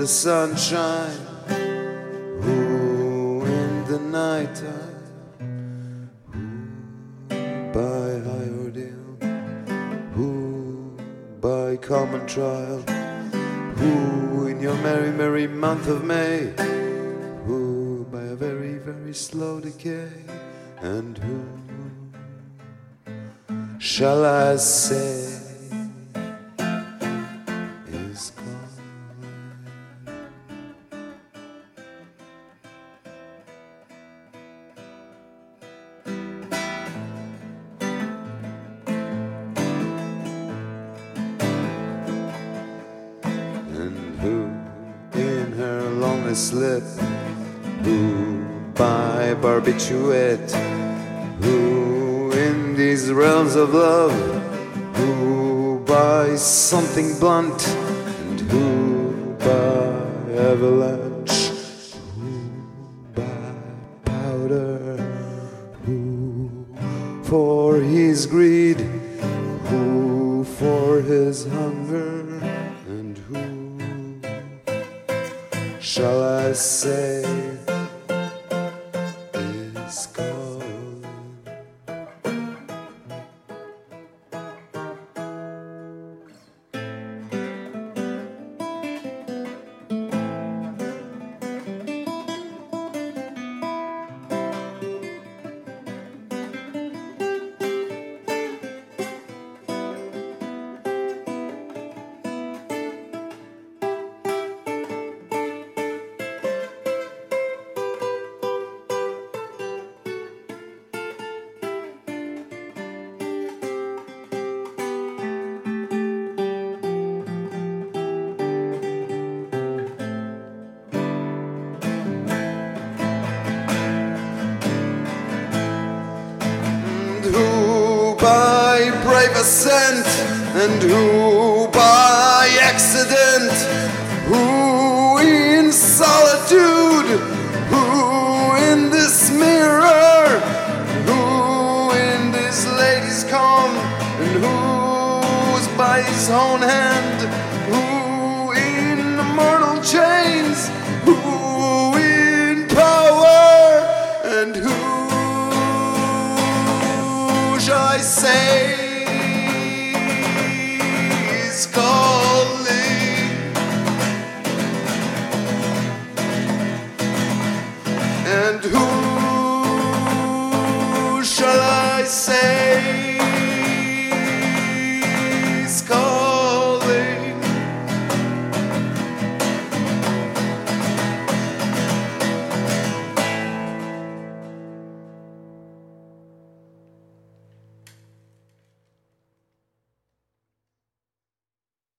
the sunshine, who in the night time, who by high ordeal, who by common trial, who in your merry, merry month of May, who by a very, very slow decay, and who shall I say is gone? And who in her lonely slip, who by barbiturate, who in these realms of love, who by something blunt, and who by avalanche, who by powder, who for his greed, who for his hunger, and who shall I say is gone? By brave ascent, and who by accident, who in solitude, who in this mirror, who in this lady's calm, and who's by his own hand, who in mortal chains, who in power, and who I say